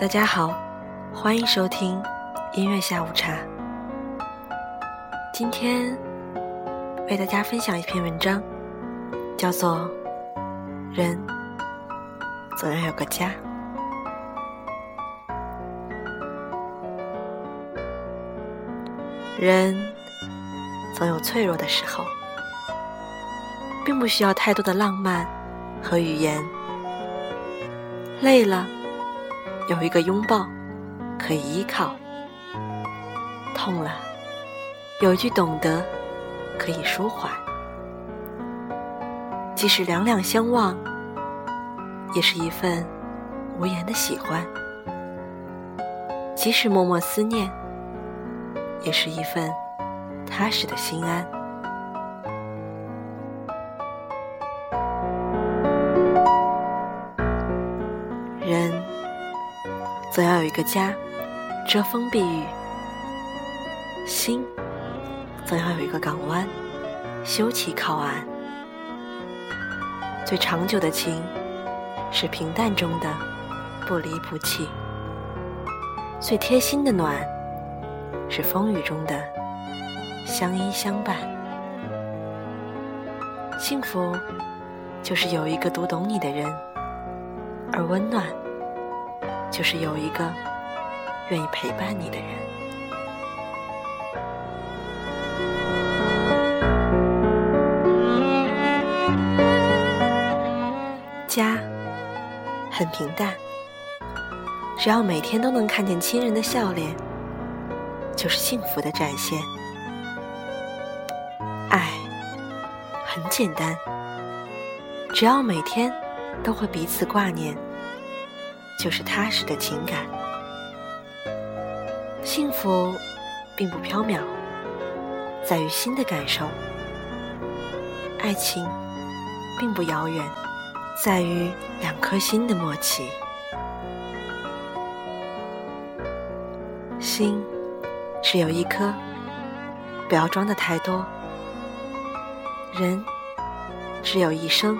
大家好，欢迎收听音乐下午茶。今天为大家分享一篇文章，叫做《人总要有个家》。人总有脆弱的时候，并不需要太多的浪漫和语言，累了有一个拥抱可以依靠，痛了有一句懂得可以舒缓，即使两两相望，也是一份无言的喜欢；即使默默思念，也是一份踏实的心安。人总要有一个家遮风避雨，心总要有一个港湾休憩靠岸。最长久的情，是平淡中的不离不弃；最贴心的暖，是风雨中的相依相伴。幸福就是有一个读懂你的人，而温暖就是有一个愿意陪伴你的人。家很平淡，只要每天都能看见亲人的笑脸，就是幸福的展现。爱很简单，只要每天都会彼此挂念，就是踏实的情感。幸福并不缥缈，在于心的感受；爱情并不遥远，在于两颗心的默契。心只有一颗，不要装得太多；人只有一生，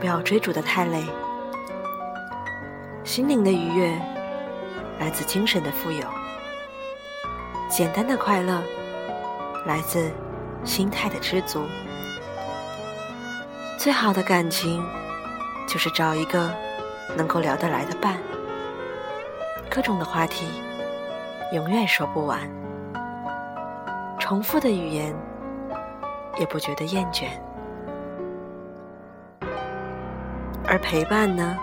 不要追逐得太累。心灵的愉悦来自精神的富有，简单的快乐来自心态的知足。最好的感情就是找一个能够聊得来的伴，各种的话题永远说不完，重复的语言也不觉得厌倦。而陪伴呢？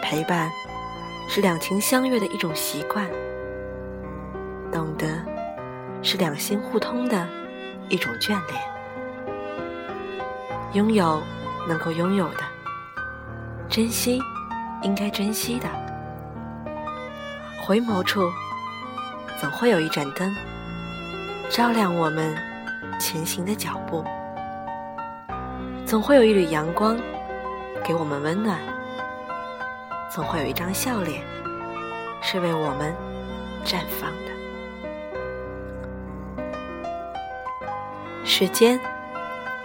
陪伴是两情相悦的一种习惯，懂得是两心互通的一种眷恋。拥有能够拥有的，珍惜应该珍惜的。回眸处总会有一盏灯，照亮我们前行的脚步。总会有一缕阳光给我们温暖，总会有一张笑脸是为我们绽放的。时间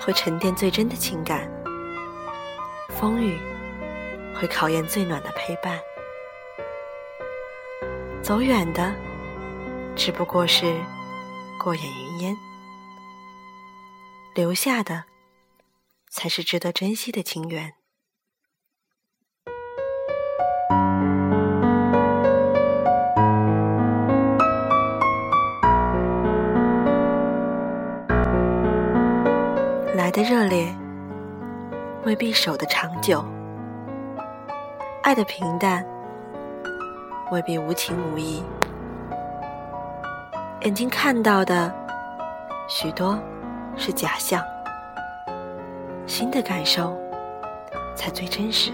会沉淀最真的情感，风雨会考验最暖的陪伴。走远的只不过是过眼云烟，留下的才是值得珍惜的情缘。来的热烈，未必守得长久；爱的平淡，未必无情无义。眼睛看到的许多是假象，心的感受才最真实。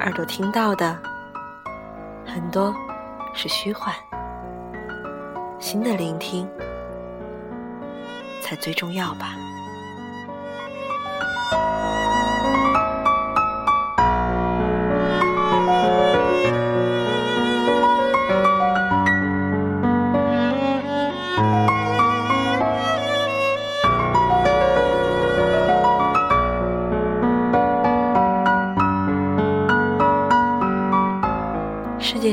耳朵听到的很多是虚幻，心的聆听才最重要吧。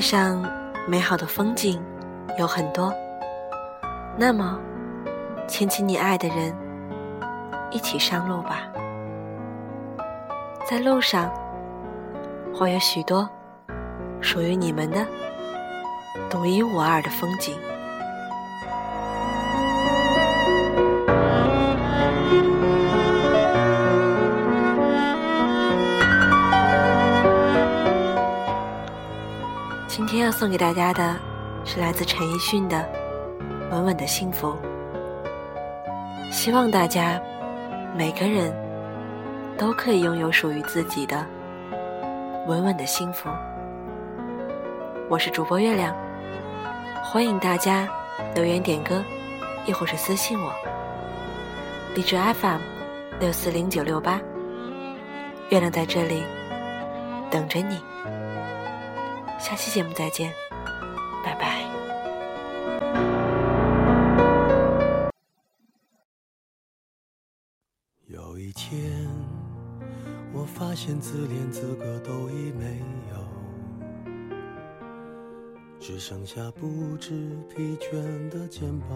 界上美好的风景有很多，那么牵起你爱的人，一起上路吧。在路上会有许多属于你们的独一无二的风景。今天要送给大家的是来自陈奕迅的《稳稳的幸福》，希望大家每个人都可以拥有属于自己的稳稳的幸福。我是主播月亮，欢迎大家留言点歌，亦或是私信我。荔枝 FM 640968，月亮在这里等着你。下期节目再见，拜拜。有一天我发现自怜资格都已没有，只剩下不知疲倦的肩膀，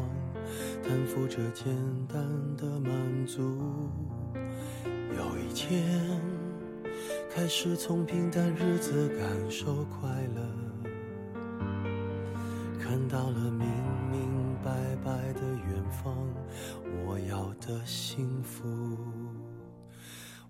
担负着简单的满足。有一天开始从平淡日子感受快乐，看到了明明白白的远方，我要的幸福，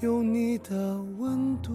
有你的温度。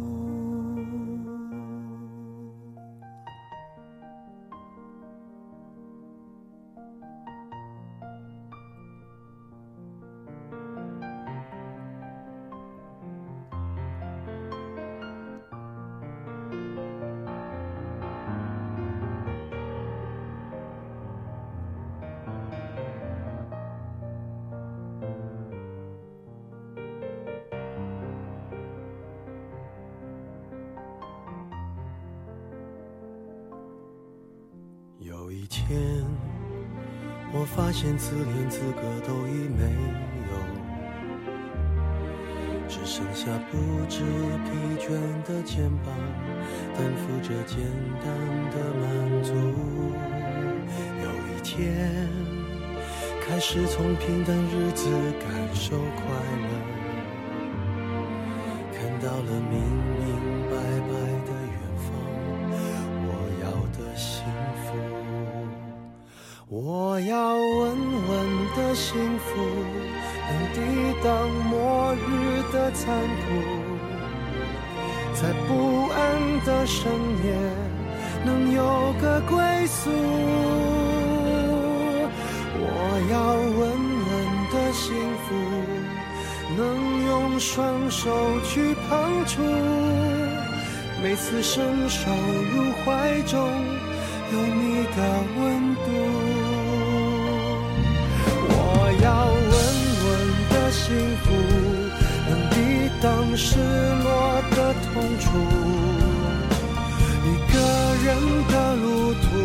有一天我发现自怜资格都已没有，只剩下不知疲倦的肩膀，担负着简单的满足。有一天开始从平淡日子感受快乐，看到了明明白白的远方，我要的幸福。我要稳稳的幸福，能抵挡末日的残酷，在不安的深夜能有个归宿。我要稳稳的幸福，能用双手去碰触，每次伸手入怀中有你的温度。幸福能抵挡失落的痛楚，一个人的路途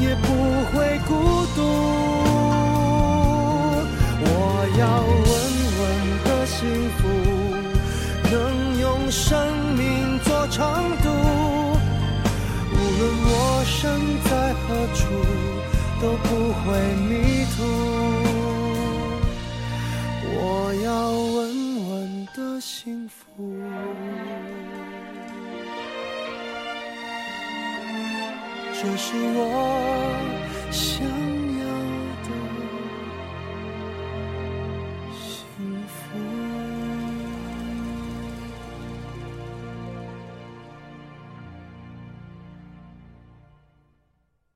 也不会孤独。我要稳稳的幸福，能用生命做长度，无论我身在何处都不会迷途。我要稳稳的幸福，这是我想